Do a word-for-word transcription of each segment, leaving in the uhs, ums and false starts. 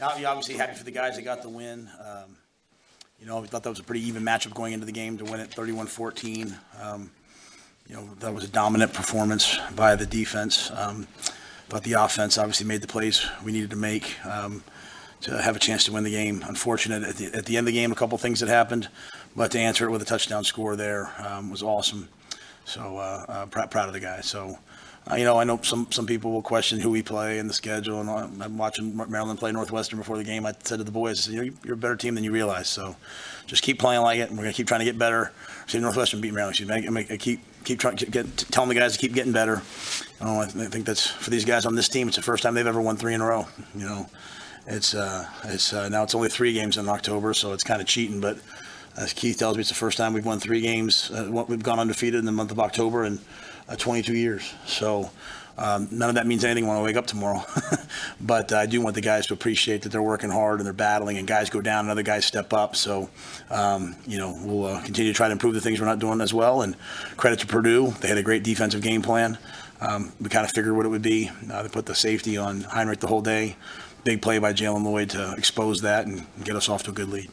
You're obviously happy for the guys that got the win. Um, you know, we thought that was a pretty even matchup going into the game to win it thirty-one fourteen. Um, you know, that was a dominant performance by the defense. Um, but the offense obviously made the plays we needed to make um, to have a chance to win the game. Unfortunate at the, at the end of the game, a couple things that happened, but to answer it with a touchdown score there um, was awesome. So uh, uh, pr- proud of the guys. So. Uh, you know, I know some, some people will question who we play and the schedule. And I'm, I'm watching Maryland play Northwestern before the game. I said to the boys, you know, you're a better team than you realize. So just keep playing like it, and we're going to keep trying to get better. See, Northwestern beat Maryland. Excuse me. I, mean, I keep keep trying to get, telling the guys to keep getting better. You know, I, th- I think that's for these guys on this team. It's the first time they've ever won three in a row. You know, it's uh, it's uh, now it's only three games in October, so it's kind of cheating. But as Keith tells me, it's the first time we've won three games. Uh, we've gone undefeated in the month of October, and Uh, twenty-two years. So um, none of that means anything when I wake up tomorrow. But uh, I do want the guys to appreciate that they're working hard and they're battling, and guys go down and other guys step up. So, um, you know, we'll uh, continue to try to improve the things we're not doing as well. And credit to Purdue. They had a great defensive game plan. Um, we kind of figured what it would be. Uh, they put the safety on Heinrich the whole day. Big play by Jalen Lloyd to expose that and get us off to a good lead.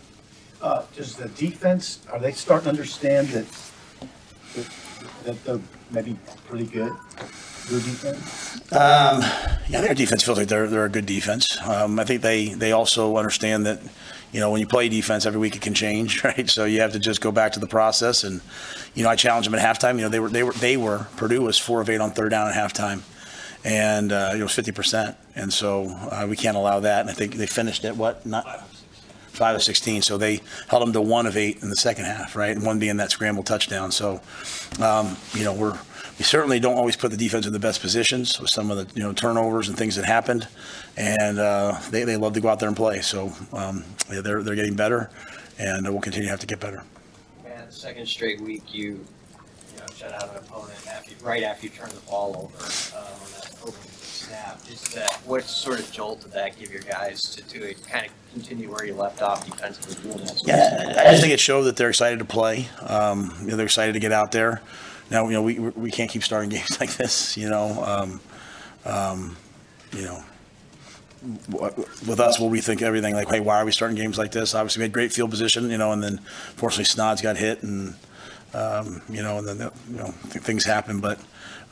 Uh, does the defense, are they starting to understand that that, that the maybe pretty good, good defense? Um, yeah, their defense feels like they're they're a good defense. Um, I think they, they also understand that, you know, when you play defense every week it can change, right? So you have to just go back to the process. And, you know, I challenged them at halftime. You know, they were they were they were Purdue was four of eight on third down at halftime, and uh, it was fifty percent. And so uh, we can't allow that. And I think they finished at what not. Five of sixteen, so they held them to one of eight in the second half, right? And one being that scramble touchdown. So, um, you know, we're we certainly don't always put the defense in the best positions with some of the you know turnovers and things that happened, and uh, they they love to go out there and play. So um, yeah, they're they're getting better, and we'll continue to have to get better. Man, second straight week, you you know, shut out an opponent after, right after you turn the ball over uh, on that opening snap. Just that, what sort of jolt did that give your guys to do it? Kind of continue where you left off defensively doing that? Yeah, I just think it showed that they're excited to play. Um, you know, they're excited to get out there. Now, you know, we we can't keep starting games like this. You know, um, um, you know, with us, we'll rethink everything. Like, hey, why are we starting games like this? Obviously, we had great field position. You know, and then fortunately, Snod's got hit, and um, you know, and then you know things happen. But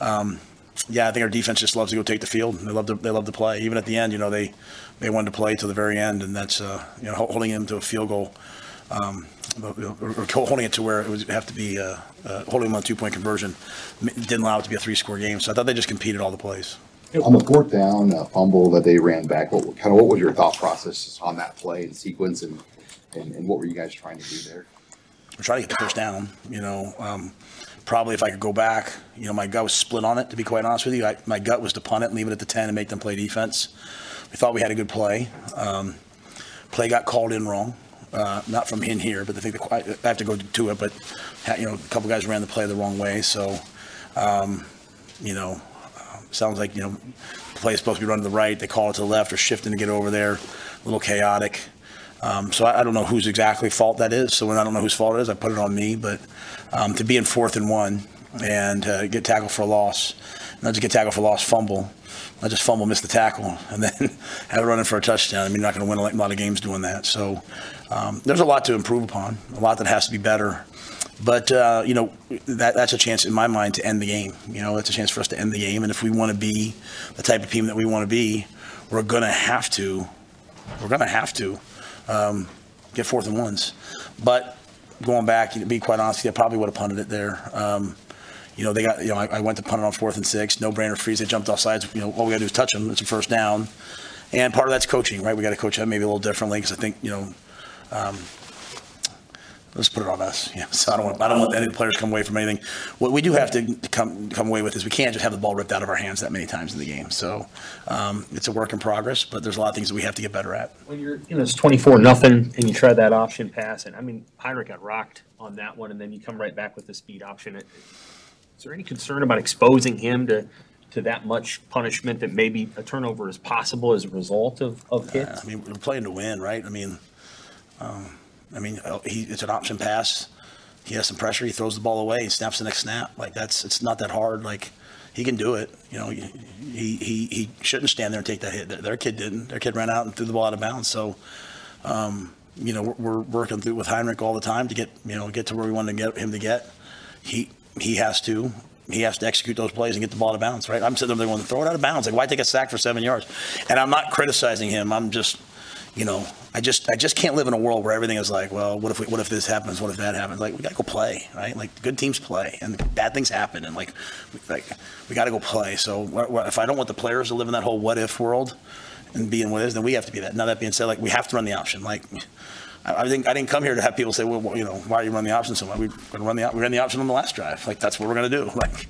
um, yeah, I think our defense just loves to go take the field. They love to they love to play. Even at the end, you know, they. They wanted to play till the very end, and that's uh, you know holding them to a field goal, um, or, or holding it to where it would have to be uh, uh, holding them on a two-point conversion. Didn't allow it to be a three-score game, so I thought they just competed all the plays. On the fourth down uh, fumble that they ran back, what kind of what was your thought process on that play and sequence, and, and, and what were you guys trying to do there? We're trying to get the first down. You know, um, probably if I could go back, you know, my gut was split on it. To be quite honest with you, I, my gut was to punt it, and leave it at the ten, and make them play defense. We thought we had a good play. Um, play got called in wrong, uh, not from in here, but I think the, I have to go to it. But you know, a couple guys ran the play the wrong way. So, um, you know, uh, sounds like you know, the play is supposed to be run to the right. They call it to the left or shifting to get over there. A little chaotic. Um, so I, I don't know whose exactly fault that is. So when I don't know whose fault it is, I put it on me. But um, to be in fourth and one and uh, get tackled for a loss, not just get tackled for a loss, fumble. I just fumble, miss the tackle, and then have it running for a touchdown. I mean, you're not going to win a lot of games doing that. So um, there's a lot to improve upon, a lot that has to be better. But, uh, you know, that, that's a chance in my mind to end the game. You know, it's a chance for us to end the game. And if we want to be the type of team that we want to be, we're going to have to, we're going to have to um, get fourth and ones. But going back, to be quite honest, I probably would have punted it there. Um, You know, they got, you know, I, I went to punt it on fourth and six, no brainer freeze. They jumped off sides. You know, all we got to do is touch them. It's a first down. And part of that's coaching, right? We got to coach that maybe a little differently because I think, you know, um, let's put it on us. Yeah. So I don't want, I don't want any players come away from anything. What we do have to come come away with is we can't just have the ball ripped out of our hands that many times in the game. So um, it's a work in progress, but there's a lot of things that we have to get better at. When you're, you know, it's twenty-four nothing and you try that option pass, and I mean, Heinrich got rocked on that one, and then you come right back with the speed option. It, Is there any concern about exposing him to, to that much punishment that maybe a turnover is possible as a result of, of hits? Uh, I mean, we're playing to win, right? I mean, um, I mean, he, it's an option pass. He has some pressure. He throws the ball away. He snaps the next snap. Like that's, it's not that hard. Like he can do it. You know, he he he shouldn't stand there and take that hit. Their kid didn't. Their kid ran out and threw the ball out of bounds. So, um, you know, we're, we're working through with Heinrich all the time to get you know get to where we wanted to get him to get. He he has to. He has to execute those plays and get the ball out of bounds, right? I'm sitting there going, throw it out of bounds. Like, why take a sack for seven yards? And I'm not criticizing him. I'm just, you know, I just I just can't live in a world where everything is like, well, what if we, what if this happens? What if that happens? Like, we got to go play, right? Like, good teams play, and bad things happen, and, like, we, like, we got to go play. So if I don't want the players to live in that whole what-if world and be in what is, then we have to be that. Now, that being said, like, we have to run the option. Like, I think I didn't come here to have people say, well, well you know, why are you running the option so much? We're going to run the we ran the option on the last drive. Like, that's what we're going to do. Like,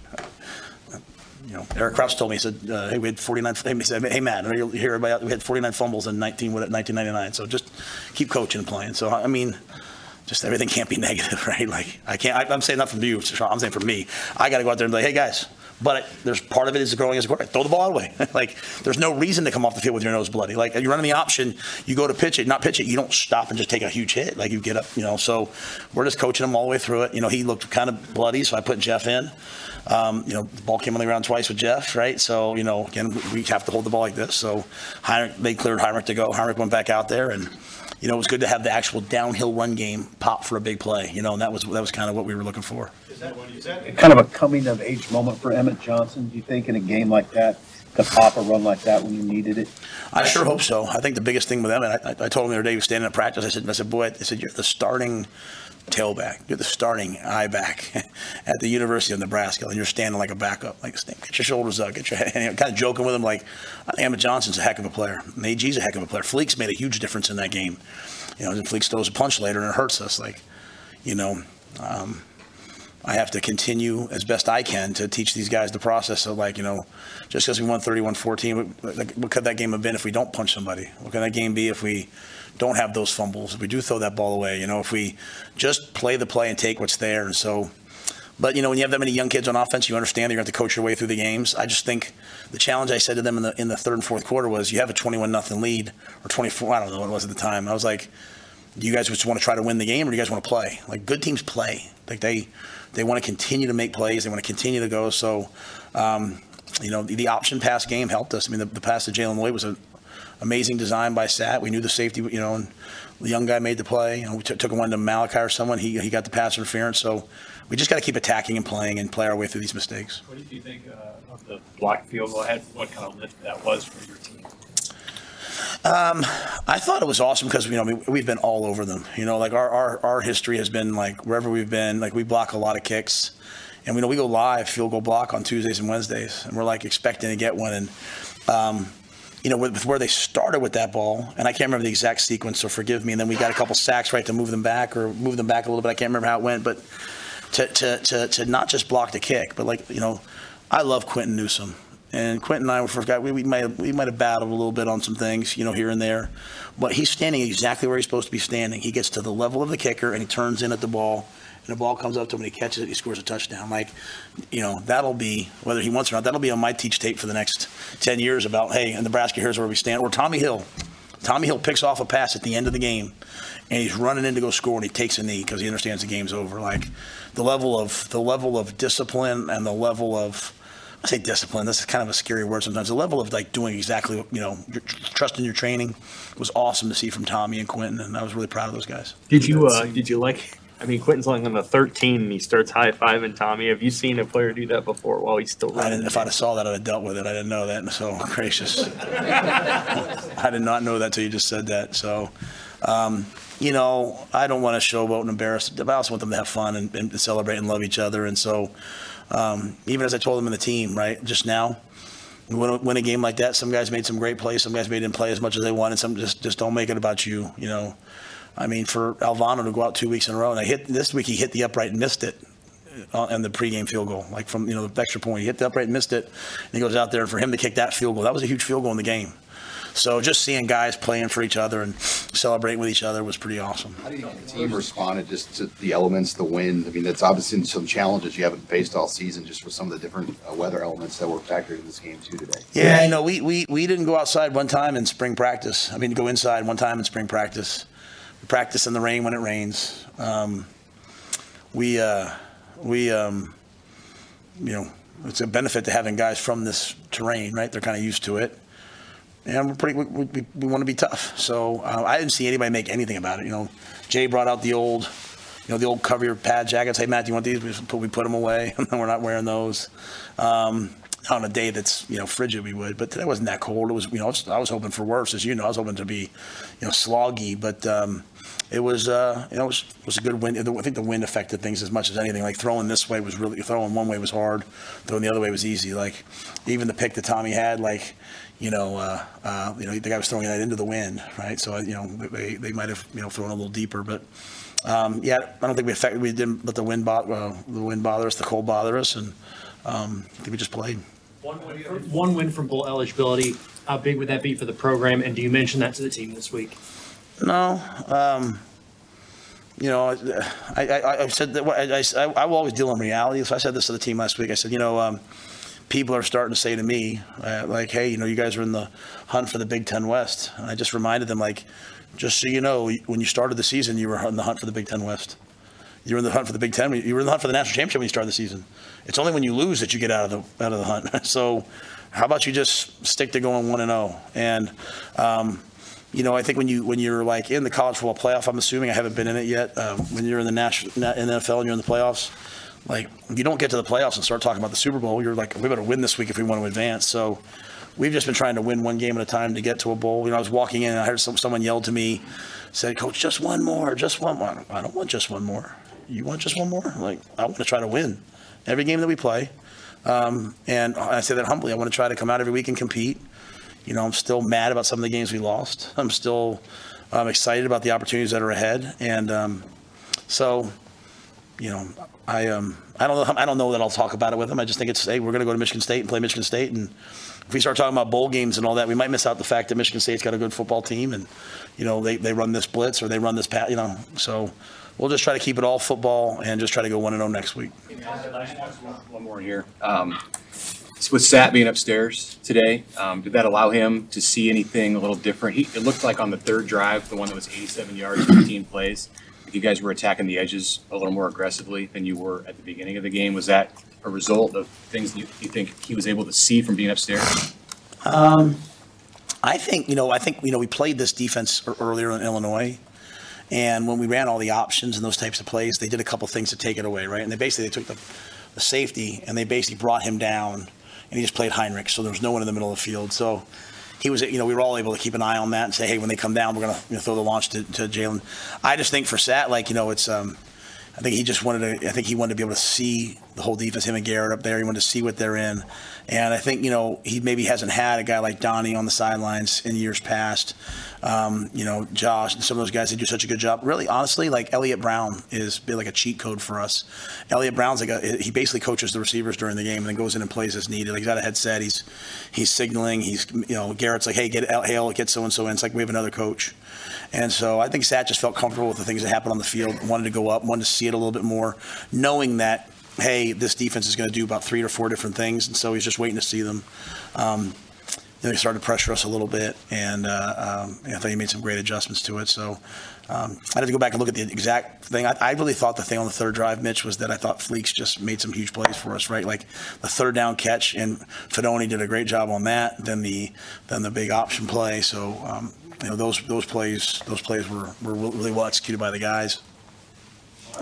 you know, Eric Krauss told me, he said, uh, hey, we had forty-nine. He said, hey, man, you hear everybody out? We had forty-nine fumbles in nineteen ninety-nine. So just keep coaching and playing. So I mean, just everything can't be negative, right? Like, I can't. I, I'm saying not for you, Sean. I'm saying for me. I got to go out there and be like, hey, guys. But it, there's part of it is growing as a quarterback. Throw the ball away. Like, there's no reason to come off the field with your nose bloody. Like, you're running the option, you go to pitch it, not pitch it. You don't stop and just take a huge hit. Like, you get up, you know. So we're just coaching him all the way through it. You know, he looked kind of bloody, so I put Jeff in. Um, you know, the ball came on the ground twice with Jeff, right? So, you know, again, we have to hold the ball like this. So Heinrich, they cleared Heinrich to go. Heinrich went back out there, and, you know, it was good to have the actual downhill run game pop for a big play, you know, and that was that was kind of what we were looking for. Is that, is that kind of a coming-of-age moment for Emmett Johnson, do you think, in a game like that, to pop a run like that when you needed it? I sure hope so. I think the biggest thing with Emmett, I, I told him the other day, he was standing in practice, I said, I said, boy, I said, you're the starting tailback, you're the starting eye back at the University of Nebraska, and you're standing like a backup, like, get your shoulders up, get your head, and kind of joking with him, like, I think Emmett Johnson's a heck of a player, and A G's a heck of a player. Fleeks made a huge difference in that game. You know, and Fleeks throws a punch later, and it hurts us, like, you know, um, I have to continue as best I can to teach these guys the process of, like, you know, just because we won thirty-one fourteen, like, what could that game have been if we don't punch somebody? What could that game be if we don't have those fumbles, if we do throw that ball away, you know, if we just play the play and take what's there? And so, but, you know, when you have that many young kids on offense, you understand that you're going to have to coach your way through the games. I just think the challenge I said to them in the in the third and fourth quarter was, you have a twenty-one nothing lead, or twenty-four, I don't know what it was at the time. I was like, do you guys just want to try to win the game, or do you guys want to play? Like, good teams play. Like, they – They want to continue to make plays. They want to continue to go. So, um, you know, the, the option pass game helped us. I mean, the, the pass to Jalen Lloyd was an amazing design by Sat. We knew the safety, you know, and the young guy made the play. You know, we t- took one to Malachi or someone. He he got the pass interference. So we just got to keep attacking and playing and play our way through these mistakes. What did you think uh, of the block field goal? What kind of lift that was for your team? Um, I thought it was awesome because, you know, we, we've been all over them. You know, like, our, our, our history has been, like, wherever we've been, like, we block a lot of kicks. And, you know, we go live field goal block on Tuesdays and Wednesdays, and we're, like, expecting to get one. And, um, you know, with, with where they started with that ball, and I can't remember the exact sequence, so forgive me. And then we got a couple sacks, right, to move them back or move them back a little bit. I can't remember how it went. But to, to, to, to not just block the kick, but, like, you know, I love Quinton Newsome. And Quinton and I were first guy. We, we might have, we might have battled a little bit on some things, you know, here and there, but he's standing exactly where he's supposed to be standing. He gets to the level of the kicker and he turns in at the ball, and the ball comes up to him and he catches it. He scores a touchdown. Like, you know, that'll be, whether he wants or not, that'll be on my teach tape for the next ten years about, hey, in Nebraska, here's where we stand. Or Tommy Hill. Tommy Hill picks off a pass at the end of the game, and he's running in to go score, and he takes a knee because he understands the game's over. Like, the level of the level of discipline and the level of, I say discipline, this is kind of a scary word sometimes. The level of, like, doing exactly, you know, your, trusting your training was awesome to see from Tommy and Quinton, and I was really proud of those guys. Did you, uh, did you like, I mean, Quinton's like on the thirteen, and he starts high-fiving Tommy. Have you seen a player do that before while he's still running? I didn't, if I saw that, I'd have dealt with it. I didn't know that, so gracious. I did not know that till you just said that, so. Um, you know, I don't want to showboat and embarrass, but I also want them to have fun and, and celebrate and love each other, and so, Um, even as I told them in the team, right, just now, we win a, win a game like that. Some guys made some great plays. Some guys made didn't play as much as they wanted. Some just, just don't make it about you, you know. I mean, for Alvano to go out two weeks in a row, and I hit this week he hit the upright and missed it on the pregame field goal, like from, you know, the extra point. He hit the upright and missed it, and he goes out there, and for him to kick that field goal, that was a huge field goal in the game. So just seeing guys playing for each other and celebrating with each other was pretty awesome. How do you think the team responded just to the elements, the wind? I mean, that's obviously some challenges you haven't faced all season, just for some of the different weather elements that were factored in this game too today. Yeah, you know, we, we, we didn't go outside one time in spring practice. I mean, go inside one time in spring practice. We practice in the rain when it rains. Um, we, uh, we um, you know, it's a benefit to having guys from this terrain, right? They're kind of used to it. And we're pretty, we, we, we want to be tough. So uh, I didn't see anybody make anything about it. You know, Jay brought out the old, you know, the old cover your pad jackets. Hey, Matt, do you want these? We put, we put them away. We're not wearing those. Um, on a day that's, you know, frigid, we would. But today wasn't that cold. It was, you know, I was, I was hoping for worse, as you know. I was hoping to be, you know, sloggy. But um, it was, uh, you know, it was, it was a good wind. I think the wind affected things as much as anything. Like throwing this way was really, throwing one way was hard. Throwing the other way was easy. Like even the pick that Tommy had, like, you know, uh, uh, you know, the guy was throwing that into the wind, right? So, you know, they, they might have, you know, thrown a little deeper, but um, yeah, I don't think we affected. We didn't let the wind bother, uh, the wind bother us, the cold bother us, and um, I think we just played. One win, from, one win from bowl eligibility. How big would that be for the program? And do you mention that to the team this week? No, um, you know, I, I, I said that. I, I, I will always deal in reality. So I said this to the team last week. I said, you know. Um, People are starting to say to me, uh, like, hey, you know, you guys are in the hunt for the Big Ten West. And I just reminded them, like, just so you know, when you started the season, you were in the hunt for the Big Ten West. You were in the hunt for the Big Ten. You were in the hunt for the national championship when you started the season. It's only when you lose that you get out of the out of the hunt. So how about you just stick to going one and oh? And um, you know, I think when you when you're like in the college football playoff, I'm assuming I haven't been in it yet. Uh, when you're in the national N F L and you're in the playoffs. Like, you don't get to the playoffs and start talking about the Super Bowl. You're like, we better win this week if we want to advance. So we've just been trying to win one game at a time to get to a bowl. You know, I was walking in and I heard some, someone yell to me, said, Coach, just one more, just one more. I don't want just one more. You want just one more? Like, I want to try to win every game that we play. Um, and I say that humbly. I want to try to come out every week and compete. You know, I'm still mad about some of the games we lost. I'm still um, excited about the opportunities that are ahead. And um, so, you know, I um I don't know I don't know that I'll talk about it with them. I just think it's, hey, we're going to go to Michigan State and play Michigan State, and if we start talking about bowl games and all that, we might miss out the fact that Michigan State's got a good football team, and you know they, they run this blitz or they run this pat, you know. So we'll just try to keep it all football and just try to go one and zero next week. One more here. Um, with Sat being upstairs today, um, did that allow him to see anything a little different? He, it looked like on the third drive, the one that was eighty-seven yards, fifteen plays. You guys were attacking the edges a little more aggressively than you were at the beginning of the game. Was that a result of things you, you think he was able to see from being upstairs? Um, I think, you know, I think, you know, we played this defense earlier in Illinois. And when we ran all the options and those types of plays, they did a couple things to take it away, right? And they basically they took the, the safety and they basically brought him down and he just played Heinrich. So there was no one in the middle of the field. So he was, you know, we were all able to keep an eye on that and say, hey, when they come down, we're going to, you know, throw the launch to, to Jalen. I just think for Sat, like, you know, it's, um, I think he just wanted to, I think he wanted to be able to see the whole defense, him and Garrett up there. He wanted to see what they're in. And I think, you know, he maybe hasn't had a guy like Donnie on the sidelines in years past. Um, you know, Josh and some of those guys, they do such a good job. Really, honestly, like Elliot Brown is been like a cheat code for us. Elliot Brown's like a, he basically coaches the receivers during the game and then goes in and plays as needed. Like he's got a headset. He's he's signaling. He's, you know, Garrett's like, hey, get Hale, get so-and-so in. It's like we have another coach. And so I think Sat just felt comfortable with the things that happened on the field, wanted to go up, wanted to see it a little bit more, knowing that, hey, this defense is going to do about three or four different things, and so he's just waiting to see them. Um, and they started to pressure us a little bit, and uh, um, I thought he made some great adjustments to it. So um, I'd have to go back and look at the exact thing. I, I really thought the thing on the third drive, Mitch, was that I thought Fleeks just made some huge plays for us, right? Like the third down catch, and Fedoni did a great job on that. Then the then the big option play. So um, you know those those plays those plays were were really well executed by the guys.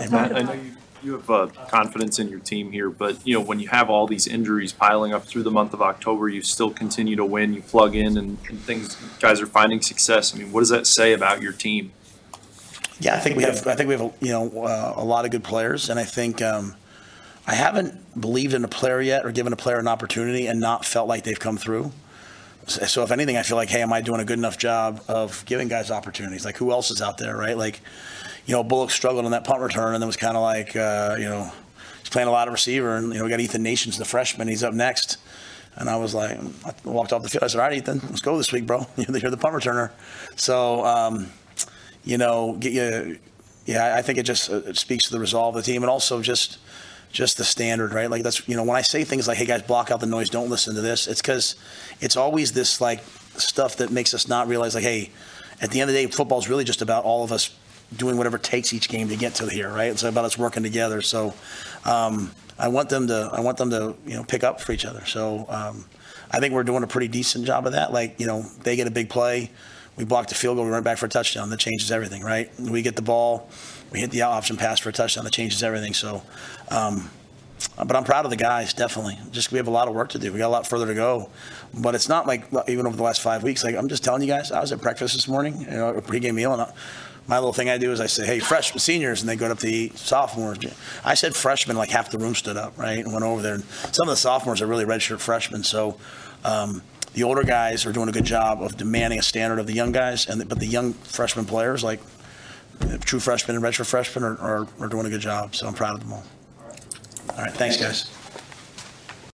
And Matt, I know you. You have uh, confidence in your team here, but you know when you have all these injuries piling up through the month of October, you still continue to win. You plug in, and, and things guys are finding success. I mean, what does that say about your team? Yeah, I think we have. I think we have a, you know uh, a lot of good players, and I think um, I haven't believed in a player yet or given a player an opportunity and not felt like they've come through. So if anything, I feel like, hey, am I doing a good enough job of giving guys opportunities? Like who else is out there, right? Like. You know, Bullock struggled on that punt return, and it was kind of like, uh, you know, he's playing a lot of receiver, and, you know, we got Ethan Nations, the freshman, he's up next. And I was like, I walked off the field. I said, all right, Ethan, let's go this week, bro. You're the, you're the punt returner. So, um, you know, get you, yeah, I think it just it speaks to the resolve of the team and also just just the standard, right? Like that's, you know, when I say things like, hey, guys, block out the noise, don't listen to this, it's because it's always this, like, stuff that makes us not realize, like, hey, at the end of the day, football is really just about all of us doing whatever it takes each game to get to here, right? It's about us working together. So um, I want them to I want them to you know pick up for each other. So um, I think we're doing a pretty decent job of that. Like you know they get a big play, we block the field goal, we run back for a touchdown. That changes everything, right? We get the ball, we hit the out option pass for a touchdown. That changes everything. So, um, but I'm proud of the guys, definitely. Just we have a lot of work to do. We got a lot further to go. But it's not like even over the last five weeks. Like I'm just telling you guys, I was at breakfast this morning, you know, a pregame meal, and I, my little thing I do is I say, hey, freshmen, seniors, and they go up to eat, sophomores. I said freshmen, like half the room stood up, right, and went over there. And some of the sophomores are really redshirt freshmen. So um, the older guys are doing a good job of demanding a standard of the young guys, and the, but the young freshman players, like true freshmen and redshirt freshmen, are, are, are doing a good job. So I'm proud of them all. All right, thanks, guys.